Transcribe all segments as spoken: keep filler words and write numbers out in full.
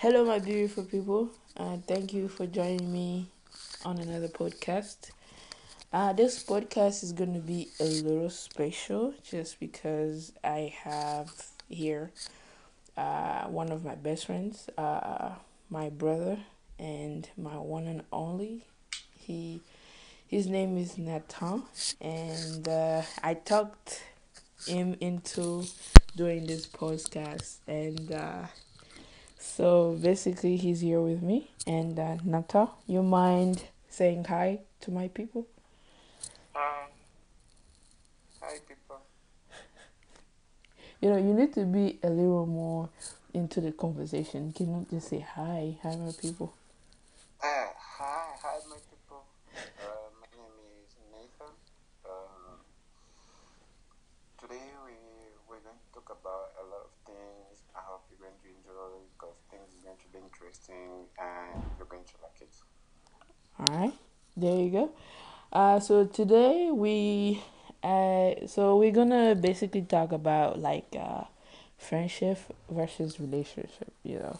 Hello, my beautiful people. Uh, thank you for joining me on another podcast. Uh, this podcast is going to be a little special just because I have here uh, one of my best friends, uh, my brother, and my one and only. He, his name is Nathan, and uh, I talked him into doing this podcast, and uh, so basically he's here with me. And uh, Nathan, you mind saying hi to my people? Um, Hi, people. You know, you need to be a little more into the conversation. You cannot just say hi, hi my people. Uh, hi, hi, my people. Uh, my name is Nathan. Um, Today we we're going to talk about a lot of things. I hope you're going to enjoy because things is going to be interesting and you're going to like it. All right, there you go. Uh, so today we, uh, so we're gonna basically talk about like uh, friendship versus relationship. You know,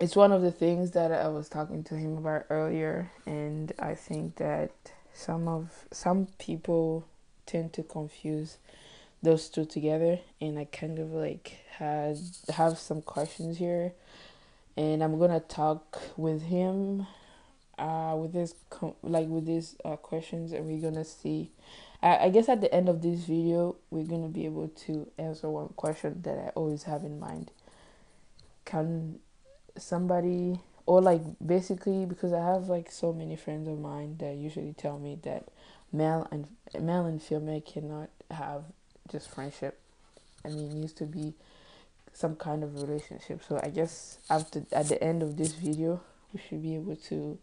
it's one of the things that I was talking to him about earlier, and I think that some of some people tend to confuse those two together, and I kind of like had have some questions here, and I'm gonna talk with him uh with this com- like with these uh, questions, and we're gonna see I-, I guess at the end of this video we're gonna be able to answer one question that I always have in mind. Can somebody, or like basically, because I have like so many friends of mine that usually tell me that male and male and female cannot have just friendship. I mean, it needs to be some kind of relationship. So I guess after at the end of this video we should be able to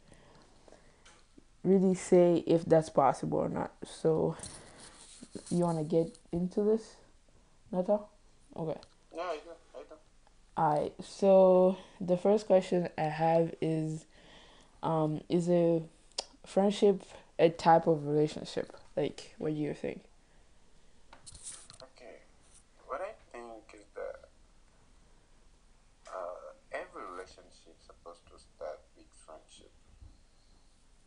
really say if that's possible or not. So you wanna get into this, Nata? Okay. No, I don't. I don't. Alright, so the first question I have is um is a friendship a type of relationship? Like, what do you think? Okay. What I think is that uh, every relationship supposed to start with friendship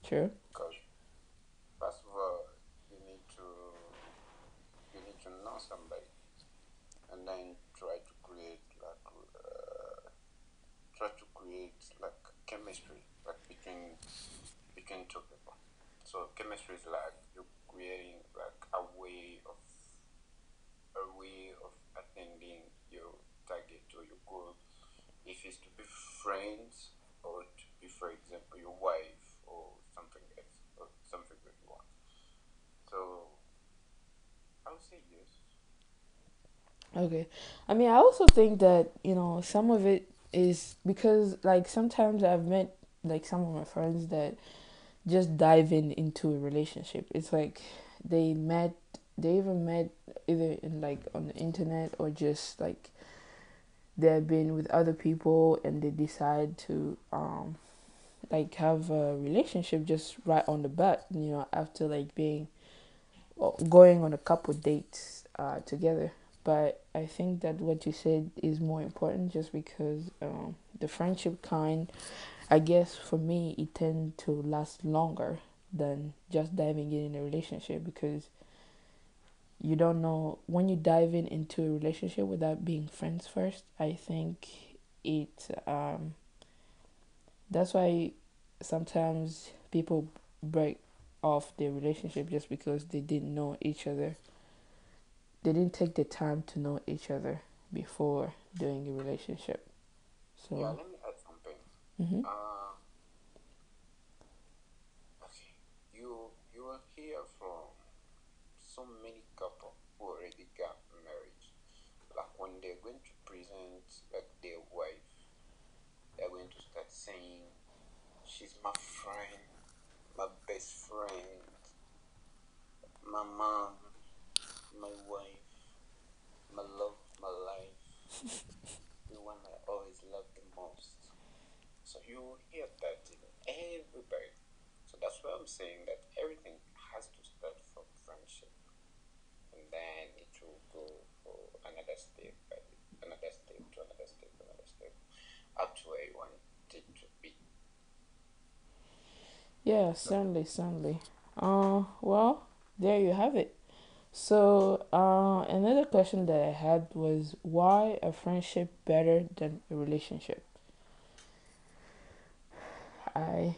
Sure. because first of all you need to you need to know somebody and then try to create like uh, try to create like chemistry like between between two people. So chemistry is like you creating like a way of a way of attending your target or your goal. If it's to be friends or to be, for example, your wife or something else or something that you want. So I would say yes. Okay. I mean, I also think that, you know, some of it is because like sometimes I've met like some of my friends that just dive in into a relationship. It's like they met they even met either in like on the internet, or just like they've been with other people and they decide to um like have a relationship just right on the bat, you know, after like being or going on a couple dates uh together. But I think that what you said is more important, just because um the friendship kind, I guess for me, it tend to last longer than just diving in in a relationship, because you don't know when you dive in into a relationship without being friends first. I think it um that's why sometimes people break off their relationship, just because they didn't know each other. They didn't take the time to know each other before doing a relationship. Yeah, So, let me add something. mhm. Uh, Okay. You you will hear from so many couple who already got married. Like when they're going to present like their wife, they're going to start saying, "She's my friend, my best friend, my mom, my wife, my love, my life, the one I always love the most." So you hear that in everybody. So that's why I'm saying that everything has to start from friendship, and then it will go for another step, by another step to another step, another step. Yeah, certainly, certainly. Uh, well, there you have it. So, uh, another question that I had was why a friendship better than a relationship? I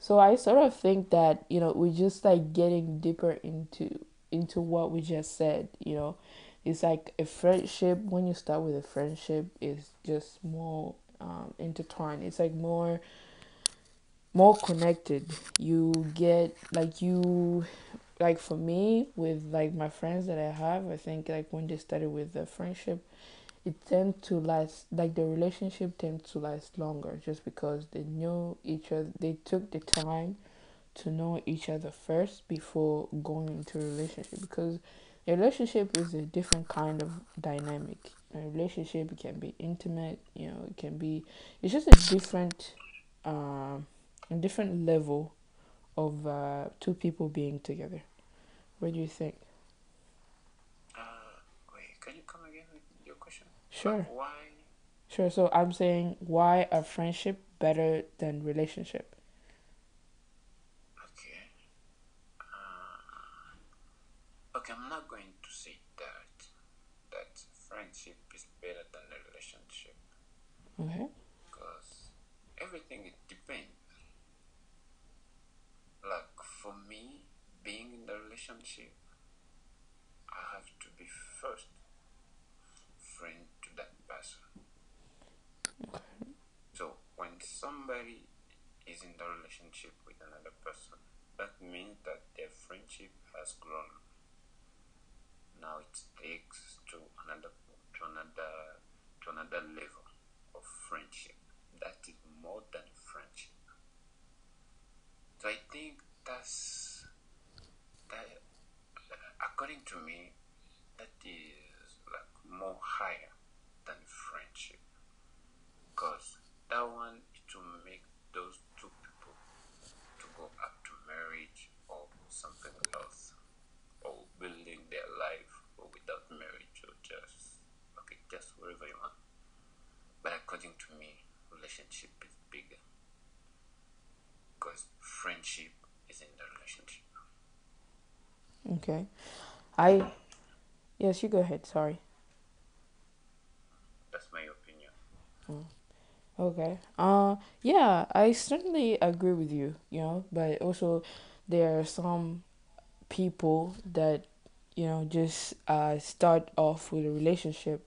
so I sort of think that, you know, we just like getting deeper into into what we just said, you know. It's like a friendship. When you start with a friendship, is just more um, intertwined. It's like more more connected. You get like you like for me with like my friends that I have, I think like when they started with the friendship, it tend to last like the relationship tend to last longer just because they knew each other. They took the time to know each other first before going into a relationship, because a relationship is a different kind of dynamic. A relationship can be intimate, you know, it can be it's just a different uh, a different level of uh, two people being together. What do you think? Uh, wait, can you come again with your question? Sure. Like, why? Sure. So I'm saying why a friendship better than relationship? Okay. Uh, okay, I'm not going to say that that friendship is better than a relationship, Okay. because everything it depends. Like for me, being in the relationship, I have to be first friend to that person. So when somebody is in the relationship with another person, that means that their friendship has grown. Now it takes to another to another to another level of friendship. That is more than friendship. So I think that's that according to me, that is like more higher than friendship, because that one is to make those two people to go up to marriage or something else, or building their life, or without marriage, or just okay, just whatever you want. But according to me, relationship is bigger because friendship is in the relationship. Okay. I yes, you go ahead. Sorry. That's my opinion. Okay. Uh yeah, I certainly agree with you, you know, but also there are some people that, you know, just uh start off with a relationship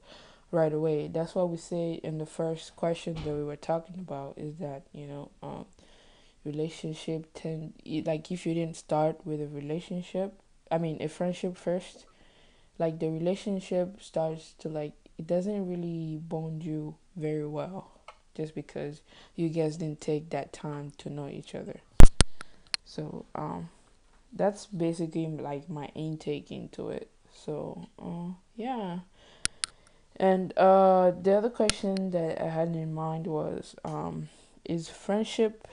right away. That's why we say in the first question that we were talking about is that, you know, um relationship tend it- like if you didn't start with a relationship, I mean a friendship first, like the relationship starts to like it doesn't really bond you very well just because you guys didn't take that time to know each other. So um that's basically like my intake into it. So uh, yeah. And uh the other question that I had in mind was um is friendship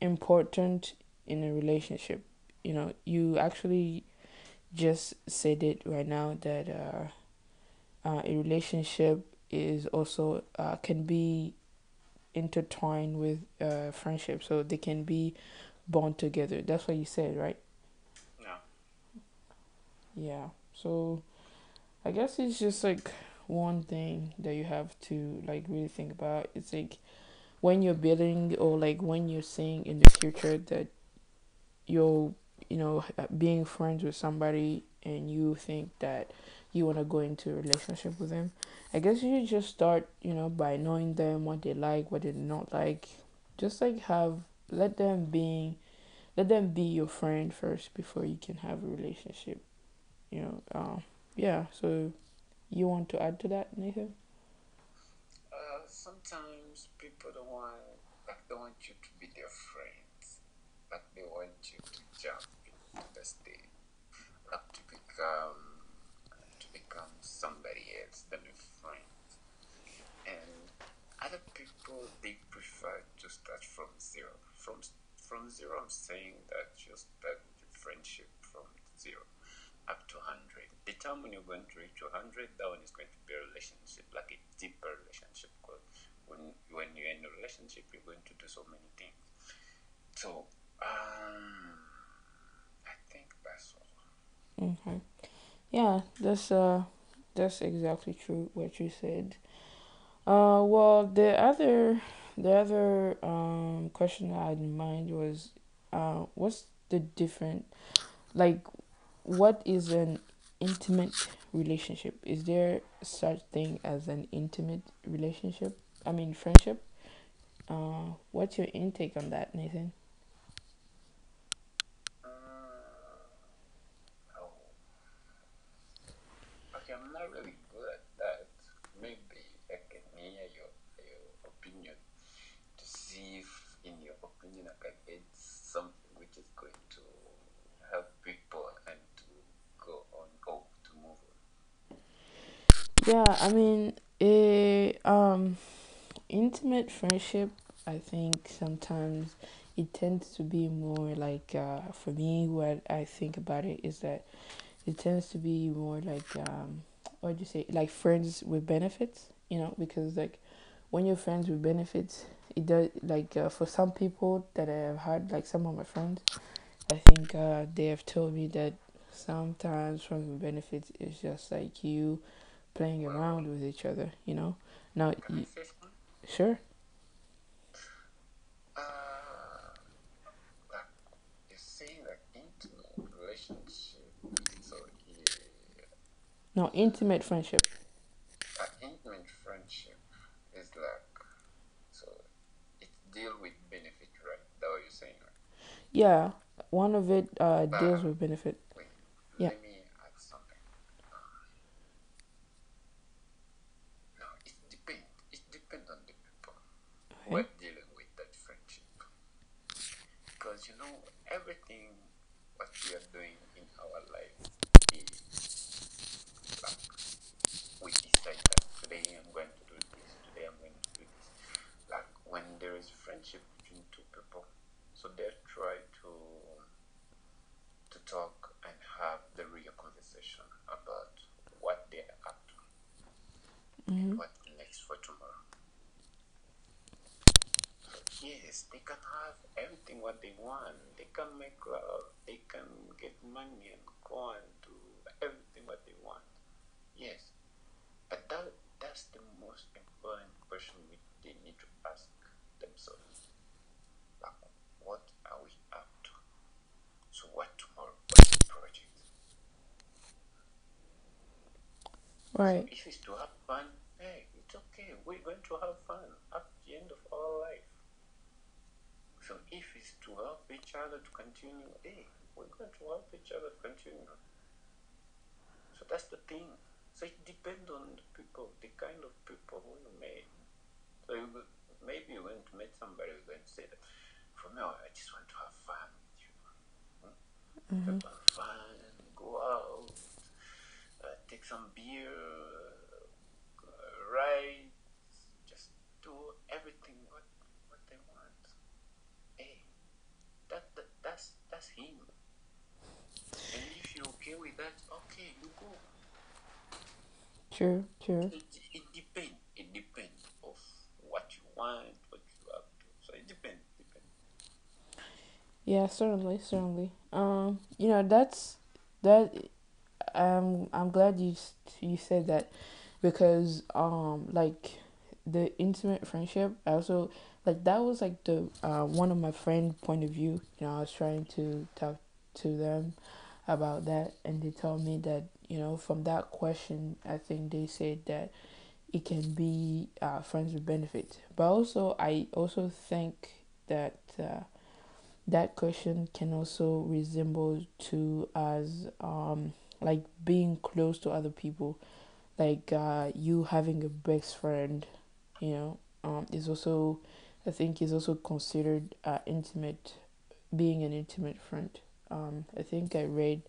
important in a relationship? You know, you actually just said it right now that uh uh, a relationship is also uh, can be intertwined with uh, friendship, so they can be bound together. That's what you said, right? Yeah. Yeah. So I guess it's just like one thing that you have to like really think about. It's like when you're building or like when you're seeing in the future that you're you know being friends with somebody and you think that you want to go into a relationship with them, I guess you should just start you know by knowing them, what they like, what they not like. Just like have let them being let them be your friend first before you can have a relationship, you know um yeah. So you want to add to that, Nathan? Uh, sometimes people don't want, like, they want you to be their friends. Like, they want you to jump into the stage, like to become, to become somebody else than a friend. And other people, they prefer to start from zero. From from zero, I'm saying that you start the friendship from zero up to hundred. The time when you're going to reach hundred, that one is going to be a relationship, like a deeper relationship. Because when when you're in a relationship, you're going to do so many things. So, um, I think that's all. Okay. Yeah, that's uh, that's exactly true what you said. Uh, well, the other, the other um question I had in mind was, uh, what's the different, like, what is an intimate relationship? Is there such thing as an intimate relationship? I mean, friendship. Uh, what's your intake on that, Nathan? Mm, no. Okay, I'm not really good at that. Maybe I can hear your, your opinion to see if, in your opinion, I can get something which is going to help people and to go on or to move on. Yeah, I mean, a um, intimate friendship. I think sometimes it tends to be more like, uh, for me, what I think about it is that it tends to be more like, um what do you say, like friends with benefits, you know because like when you're friends with benefits, it does, like, uh, for some people that I have had, like some of my friends, I think uh they have told me that sometimes friends with benefits is just like you playing Well, around with each other, you know now can I y say something? sure Uh, Like you're saying, like intimate relationship. So, yeah, no intimate friendship. an intimate friendship is like, so it deal with benefit, right? That what you're saying, right? Yeah, one of it uh deals But with benefit. wait, yeah let me add something. No, it depends. It depends on the people who okay are dealing with that friendship. Because you know, everything what we are doing in our life is like we decide that today I'm going to do this, today I'm going to do this. Like when there is friendship between two people, so they try to to talk and have the real conversation about what they are up to and mm-hmm. what next for tomorrow. So yes, they can have everything what they want. They can make love. They can get money and go and do everything what they want. Yes, but that that's the most important question we they need to ask themselves. Like, what are we up to? So what tomorrow? What's the project? So right if it's to have fun, hey, it's okay. We're going to have fun at the end of our life. So if it's to help each other to continue, hey, we're going to help each other to continue. So that's the thing. So it depends on the people, the kind of people who you meet. So you, will- maybe you're going to meet somebody who's going to say that, for me, I just want to have fun with you. Hmm? mm-hmm. Have fun, go out, uh, take some beer, uh, ride, just do everything what, what they want. Hey, that, that that's that's him. And if you're okay with that, okay, you go. true true It, it depends. It depends of what you want, what you have to. So it depends. Depends. Yeah, certainly, certainly. Um, you know, that's that. Um, I'm glad you s- you said that, because um, like the intimate friendship, I also like that was like the uh one of my friend point of view. You know, I was trying to talk to them about that, and they told me that you know from that question, I think they said that it can be uh friends with benefits, but also I also think that. Uh, that question can also resemble to as um like being close to other people, like uh you having a best friend, you know um is also, I think, is also considered uh intimate, being an intimate friend. um I think i read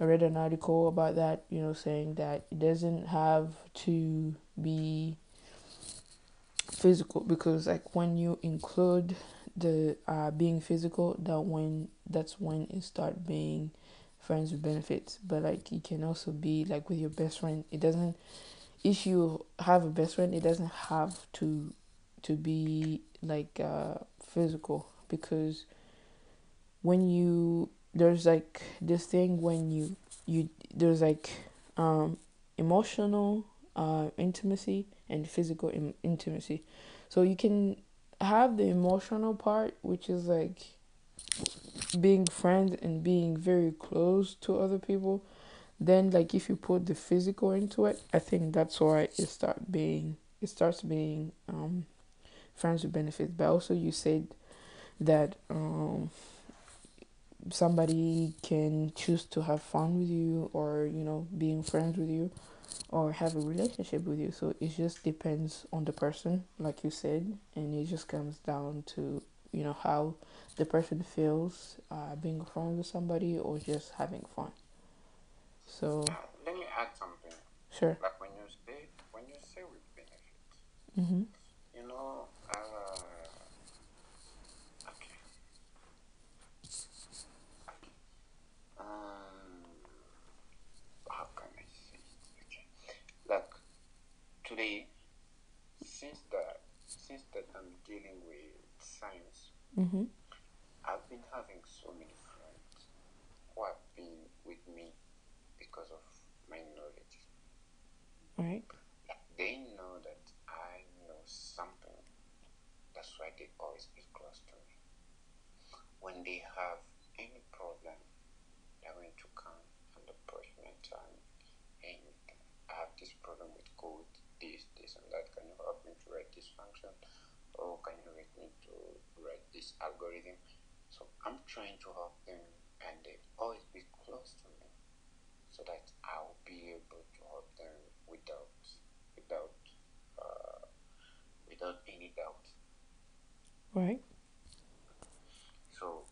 i read an article about that, you know saying that it doesn't have to be physical, because like when you include the uh being physical, that when that's when it start being friends with benefits. But like it can also be like with your best friend. It doesn't, if you have a best friend, it doesn't have to to be like uh physical, because when you, there's like this thing when you, you, there's like um, emotional uh, intimacy and physical im- intimacy. So you can have the emotional part, which is like being friends and being very close to other people. Then like if you put the physical into it, I think that's why it start being it starts being um friends with benefits. But also you said that um somebody can choose to have fun with you, or you know, being friends with you, or have a relationship with you. So it just depends on the person, like you said, and it just comes down to, you know, how the person feels uh being a friend with somebody or just having fun. So Yeah, let me add something. sure. Like when you say when you say with benefits, mm-hmm. you know, uh, okay, okay, um, how can I say it? Okay, like today, since that since that I'm dealing with science, Mm-hmm. I've been having so many friends who have been with me because of my knowledge. Right. They know that I know something. That's why they always be close to me. When they have any problem, they're going to come and approach me and tell me, hey, I have this problem with code, this, this, and that. Can you help me to write this function? Or can you help me to write this algorithm? So I'm trying to help them, and they always be close to me so that I'll be able to help them without, without, uh, without any doubt. Right. So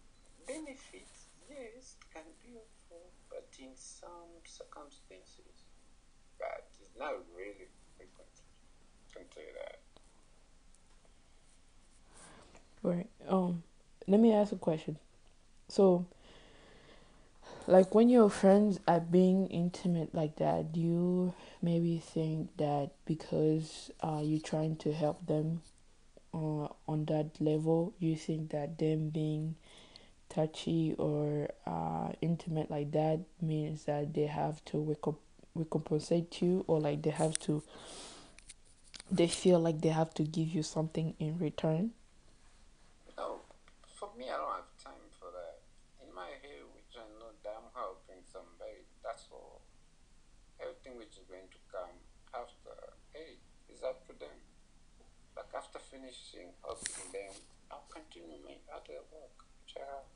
benefits, yes, can be helpful, but in some circumstances, but it's not really frequent. Can tell you that. Right. Um. Let me ask a question. So, like, when your friends are being intimate like that, do you maybe think that because uh you're trying to help them uh, on that level, you think that them being touchy or uh intimate like that means that they have to recomp- recompensate you, or like they have to they feel like they have to give you something in return? No, for me, I don't have time for that. In my head, which I know that I'm helping somebody, that's all. Everything which is going to come after, hey, it's up to them. Like after finishing helping them, I'll continue my other work, which I have.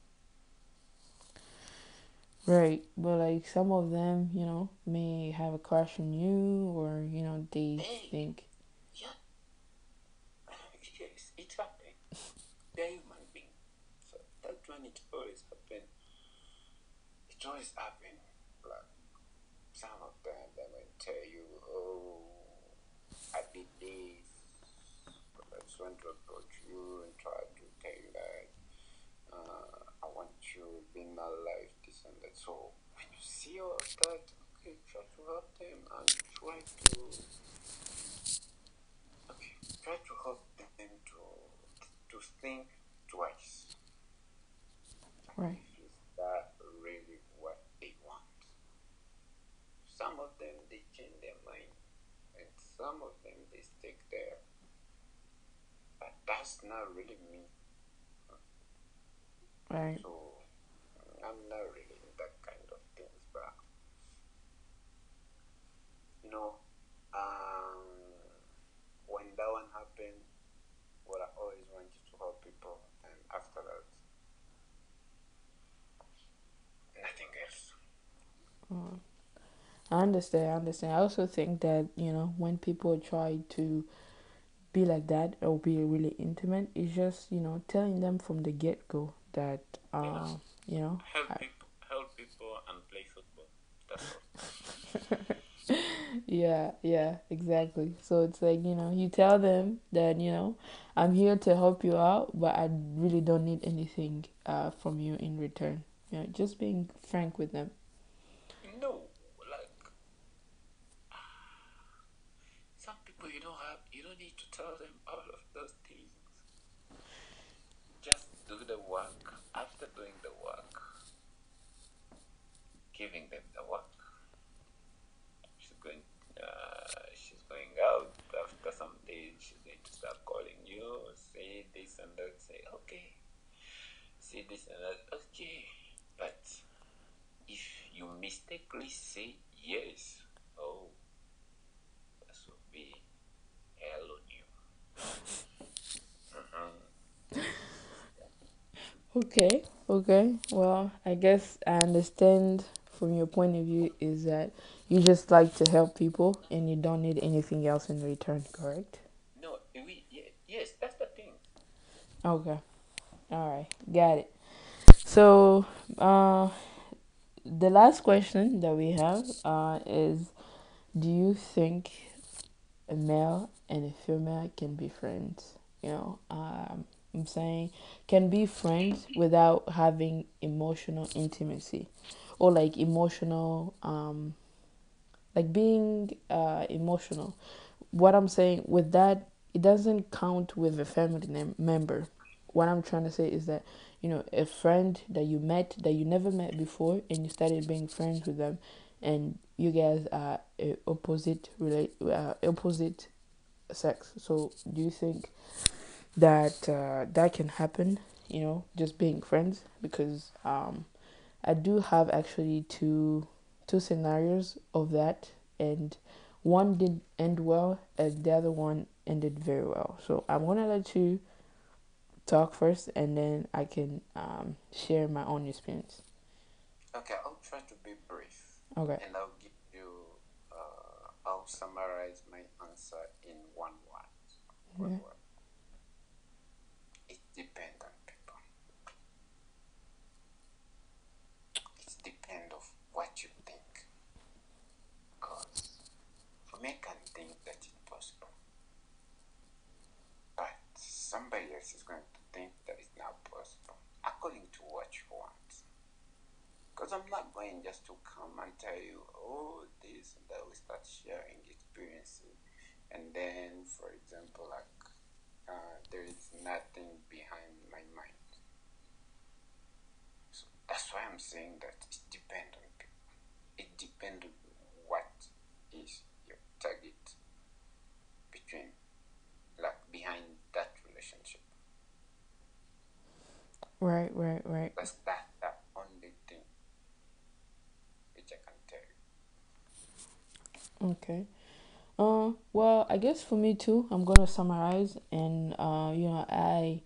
Right, but like some of them, you know, may have a crush on you, or you know, they Hey, think, yeah, yes, it happened. They're human being. So that one, it always happened. It always happened. Like some of them, they will tell you, oh, I did this. I just want to approach you and try to tell you that uh, I want you in my life, this and that. So when you see all of that, okay, try to help them and try to okay, try to help them to to think twice. Like, right, is that really what they want? Some of them they change their mind, and some of them they stick there. But that's not really me. right, So I'm not really in that kind of things, but you know, um, when that one happened, what I always wanted to help people, and after that, nothing else. uh, I understand. I understand. I also think that you know when people try to be like that or be really intimate, it's just you know telling them from the get go that uh, Yes, you know, help I, people, help people, and play football. That's all. yeah, yeah, exactly. So it's like you know you tell them that you know I'm here to help you out, but I really don't need anything uh from you in return. You know, just being frank with them. No, like some people, you don't have, you don't need to tell them all of those things. Just do the work. After doing the work, giving them the work. She's going, uh, she's going out after some days. She's going to start calling you, say this and that, say okay, say this and that, okay. But if you mistakenly say yes, oh, that will be hell on you. Mm-hmm. Okay, okay. Well, I guess I understand from your point of view is that you just like to help people and you don't need anything else in return, correct? No, we, ye- yes, that's the thing. Okay. All right. Got it. So, uh, the last question that we have uh, is, do you think a male and a female can be friends? You know, um, I'm saying can be friends without having emotional intimacy, or like emotional, um, like being uh, emotional. What I'm saying with that, it doesn't count with a family name- member. What I'm trying to say is that, you know, a friend that you met, that you never met before, and you started being friends with them, and you guys are uh, opposite relate uh, opposite sex. So do you think that uh, that can happen? You know, just being friends, because um, I do have actually two two scenarios of that, and one did end well, and the other one ended very well. So I'm gonna let you talk first, and then I can um, share my own experience. Okay, I'll try to be brief, Okay. and I'll give you, uh, I'll summarize my answer in one word. One Yeah. word. It depends on people. It depends on what you think. Because for me, I can think that it's possible, but somebody else is going to think that it's not possible, according to what you want. Because I'm not going just to come and tell you, oh, this and that. We start sharing experiences. And then, for example, like, uh, there is nothing behind my mind. So that's why I'm saying that it depends on people. It depends on what is your target between, like, behind that relationship. Right, right, right. That's that, the only thing which I can tell you. Okay. Uh, well, I guess for me too, I'm gonna summarize, and uh, you know, I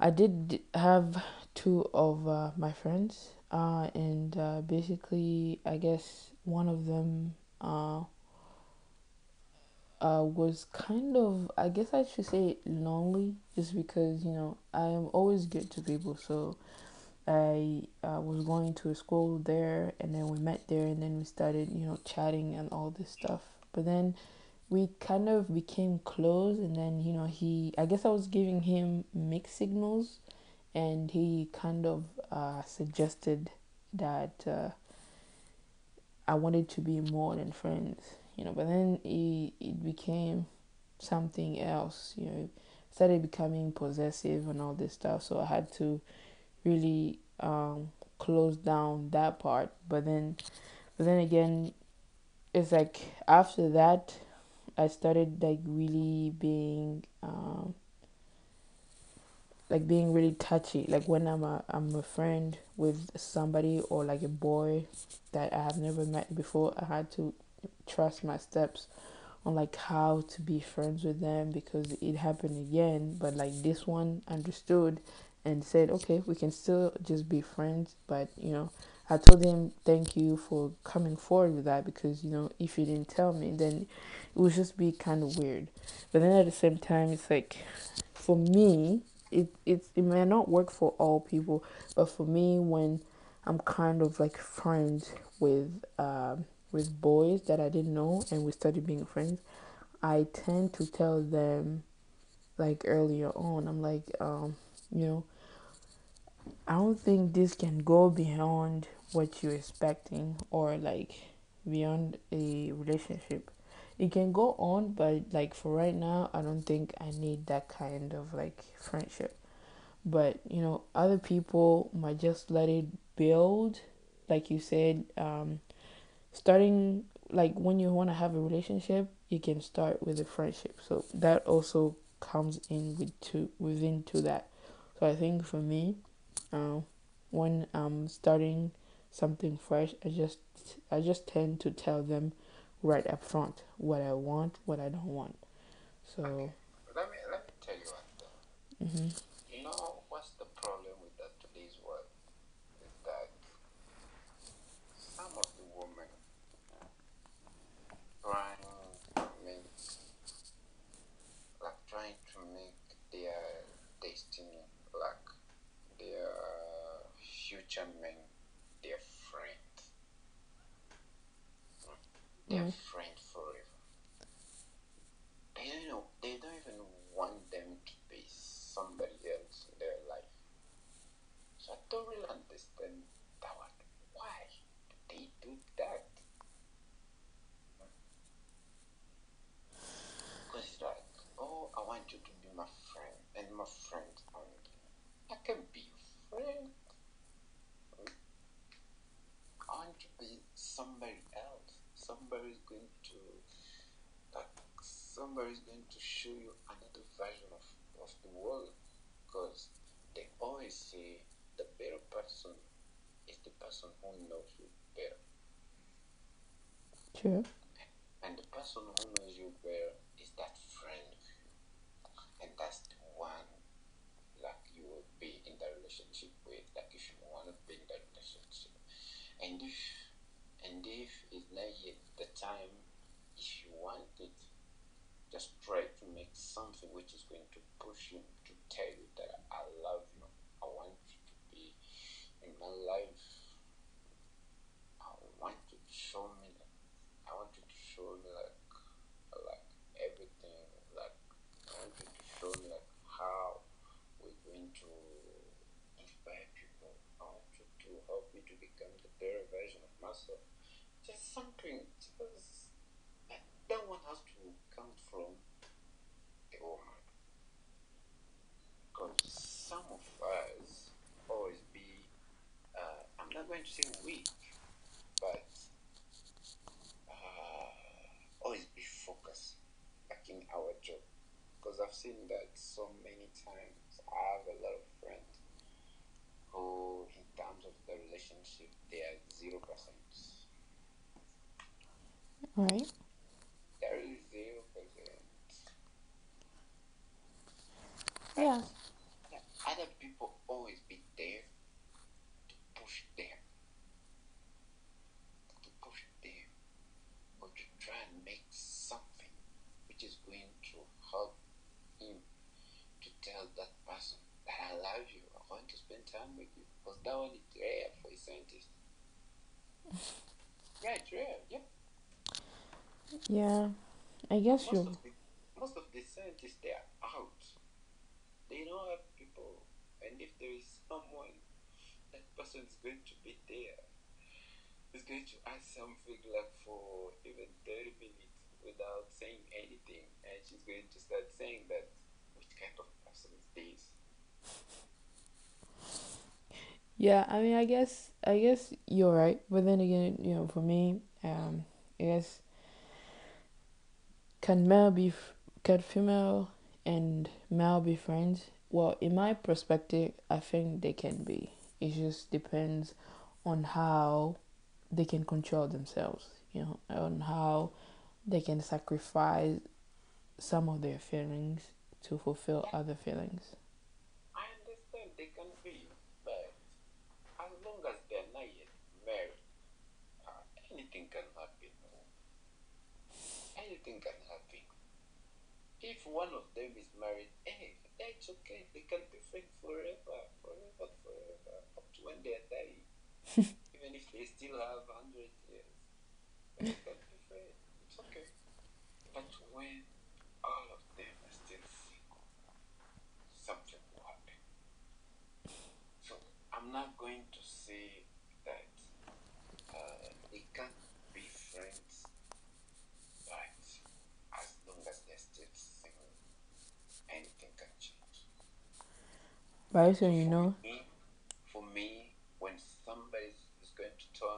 I did have two of uh, my friends, uh, and uh, basically, I guess one of them uh, uh, was kind of, I guess I should say, lonely, just because, you know, I am always good to people, so I uh, was going to a school there, and then we met there, and then we started, you know, chatting and all this stuff. But then we kind of became close, and then, you know, he, I guess I was giving him mixed signals, and he kind of uh, suggested that uh, I wanted to be more than friends, you know. But then it, it became something else, you know, started becoming possessive and all this stuff. So I had to really um, close down that part. But then, but then again, it's like after that, I started like really being um, like being really touchy. Like when I'm a I'm a friend with somebody, or like a boy that I have never met before, I had to trust my steps on like how to be friends with them, because it happened again. But like this one understood and said, okay, we can still just be friends. But you know, I told him thank you for coming forward with that, because you know, if you didn't tell me, then it would just be kind of weird. But then at the same time, it's like for me, it it's, it may not work for all people, but for me, when I'm kind of like friends with um with boys that I didn't know, and we started being friends, I tend to tell them like earlier on. I'm like, um, you know, I don't think this can go beyond what you're expecting, or like beyond a relationship. It can go on, but like for right now, I don't think I need that kind of like friendship. But you know, other people might just let it build, like you said, um, starting, like, when you want to have a relationship, you can start with a friendship. So that also comes in with to within to that. So I think for me, uh, when I'm starting something fresh, I just I just tend to tell them right up front what I want, what I don't want. So okay. let me let me tell you one thing. Mm-hmm. You know what's the problem with that today's world is that some of the women trying to make like trying to make their destiny, like their future men, their friend, their mm. friend forever. They don't know. They don't even want them to be somebody else in their life. So I don't really understand that one. Why do they do that? Because it's like, oh, I want you to be my friend, and my friend only. I can be your friend. I want to be somebody else. Somebody's going to, like, somebody's going to show you another version of, of the world, because they always say the better person is the person who knows you better. True. And the person who knows you better is that friend of you, and that's the one, like, you will be in that relationship with, like, if you want to be in that relationship. And if and if it's not yet the time, if you want it, just try to make something which is going to push you to tell you that I love you. I want you to be in my life. I want you to show me. I want you to show me like like everything. Like I want you to show me like how we're going to inspire people. I want you to help me to become the better version of myself. Just something. Just that one has to come from the woman, because some of us always be. Uh, I'm not going to say weak, but uh, always be focused, like in our job. Because I've seen that so many times. I have a lot of friends who, in terms of the relationship, they are zero percent. All right. There is zero percent. Yeah. Other people always be there to push them, to push them, or to try and make something which is going to help him to tell that person that I love you. I want to spend time with you, because that one is rare for a scientist. Yeah, it's rare. Yeah. Yeah, I guess you. Most of the scientists, they are out. They don't have people, and if there is someone, that person is going to be there. Is going to ask something like for even thirty minutes without saying anything, and she's going to start saying that, which kind of person is this? Yeah, I mean, I guess, I guess you're right, but then again, you know, for me, um, I guess. Can male be, can female and male be friends? Well, in my perspective, I think they can be. It just depends on how they can control themselves, you know, on how they can sacrifice some of their feelings to fulfill other feelings. I understand they can be, but as long as they're not yet married, uh, anything can happen. Anything can happen. If one of them is married, hey, it's okay. They can be friends forever, forever, forever, up to when they are dying. Even if they still have hundred years, they can be friends. It's okay. But when all of them are still single, something will happen. So I'm not going to say that uh, they can't be friends. Anything can change. Right, so you know. For me, for me, when somebody is going to tell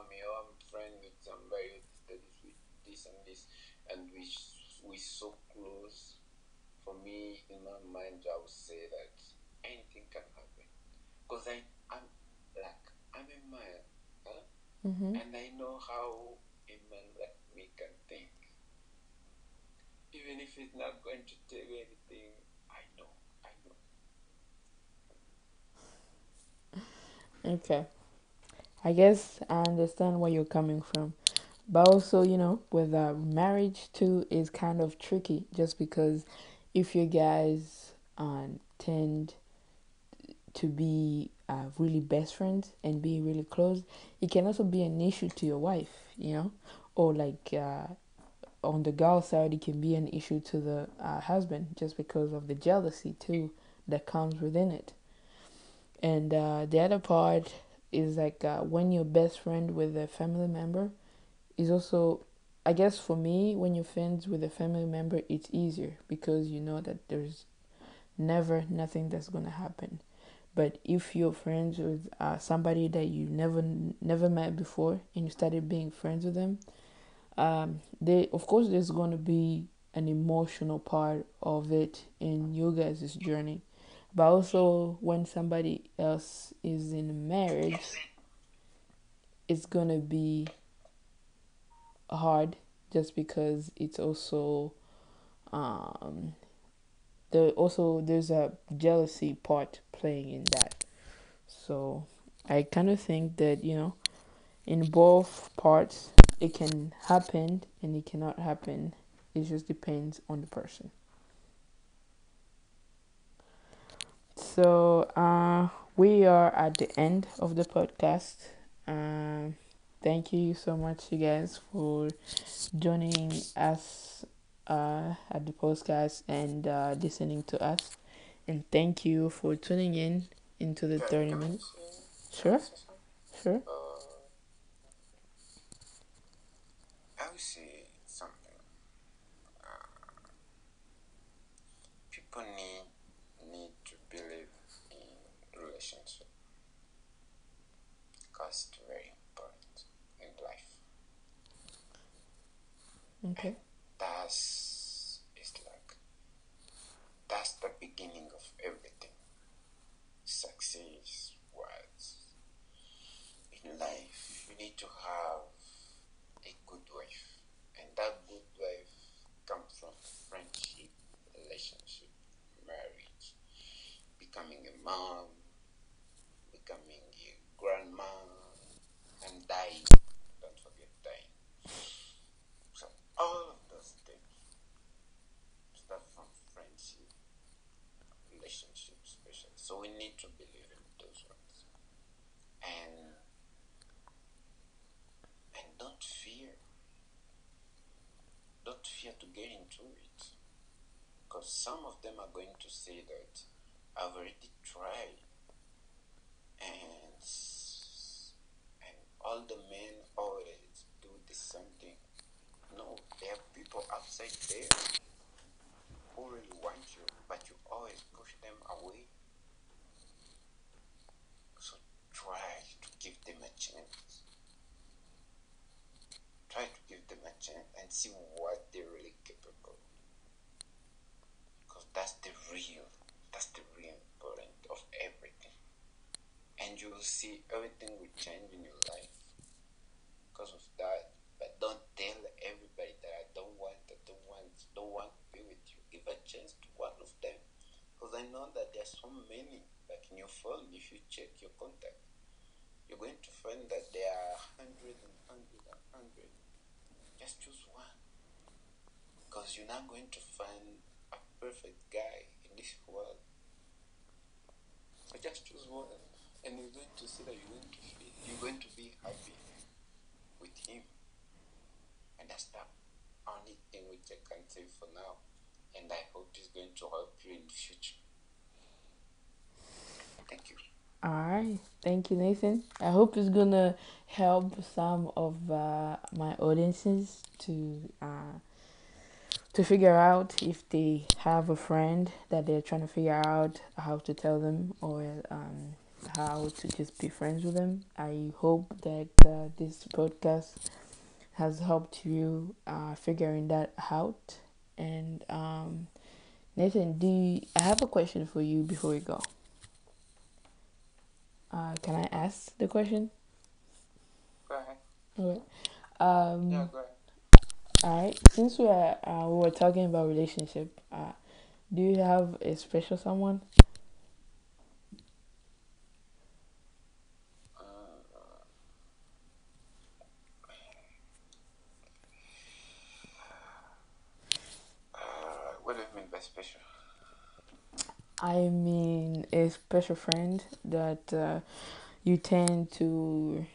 we're so close. For me, in my mind, I would say that anything can happen. Because I, I'm like, I'm a man, huh? Mm-hmm. And I know how a man like me can think. Even if it's not going to tell you anything, I know, I know. Okay. I guess I understand where you're coming from. But also, you know, with uh, marriage too is kind of tricky, just because if you guys um, tend to be uh, really best friends and be really close, it can also be an issue to your wife, you know, or like uh, on the girl side, it can be an issue to the uh, husband, just because of the jealousy too that comes within it. And uh, the other part is like uh, when you're best friend with a family member is also, I guess for me, when you're friends with a family member, it's easier because you know that there's never nothing that's going to happen. But if you're friends with uh, somebody that you never never met before and you started being friends with them, um, they of course there's going to be an emotional part of it in you guys' journey. But also when somebody else is in marriage, it's going to be hard, just because it's also um there also there's a jealousy part playing in that. So I kind of think that, you know, in both parts it can happen and it cannot happen. It just depends on the person. So uh we are at the end of the podcast. um Thank you so much, you guys, for joining us uh, at the podcast and uh, listening to us. And thank you for tuning in into the thirty minutes. Sure, sure. Uh, I will say something. Uh, people need need to believe in relationship. Because it's very okay. That's it's like that's the beginning of everything. Success, what in life you need to have a good wife, and that good wife comes from friendship, relationship, marriage, becoming a mom, becoming a grandma, and dying. Don't forget dying. All of those things start from friendship, relationship, especially. So we need to believe in those ones, and and don't fear, don't fear to get into it, because some of them are going to say that I've already tried, and and all the men always do the same thing. No, there are people outside there who really want you, but you always push them away. So try to give them a chance. Try to give them a chance and see what they're really capable of. Because that's the real, that's the real important of everything. And you will see everything will change in your life because of that. But don't tell everybody that I don't want, I don't want, don't want to be with you. Give a chance to one of them. Because I know that there are so many, like in your phone, if you check your contact, you're going to find that there are hundreds and hundreds and hundreds. Just choose one. Because you're not going to find a perfect guy in this world. So just choose one. And you're going to see that you're going to be, you're going to be happy with him. And that's the only thing which I can say for now. And I hope it's going to help you in the future. Thank you. All right. Thank you, Nathan. I hope it's going to help some of uh, my audiences to uh, to figure out if they have a friend that they're trying to figure out how to tell them or um, how to just be friends with them. I hope that uh, this podcast has helped you uh, figuring that out, And um, Nathan, do you, I have a question for you before we go. Uh, can I ask the question? Go ahead. Okay. Um, yeah, go ahead. All right. Since we are uh, we were talking about relationship, uh, do you have a special someone? Special. I mean, a special friend that uh, you tend to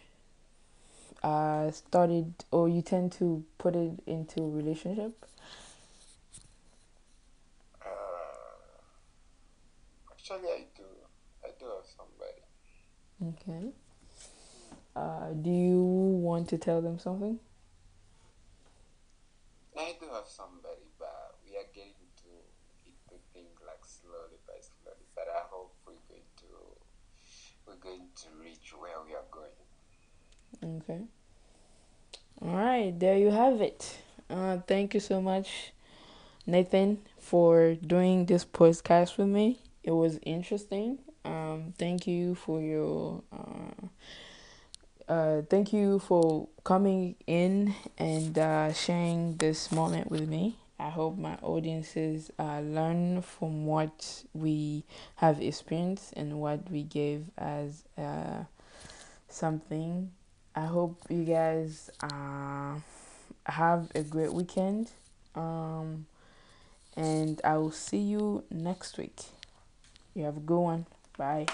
uh, start it, or you tend to put it into a relationship. Uh, actually, I do. I do have somebody. Okay. Uh, do you want to tell them something? I do have somebody, but we are getting. Going to reach where we are going. Okay. All right, there you have it. Uh, thank you so much, Nathan, for doing this podcast with me. It was interesting. Um, thank you for your. Uh, uh, thank you for coming in and uh, sharing this moment with me. I hope my audiences uh, learn from what we have experienced and what we gave as uh, something. I hope you guys uh, have a great weekend. Um, and I will see you next week. You have a good one. Bye.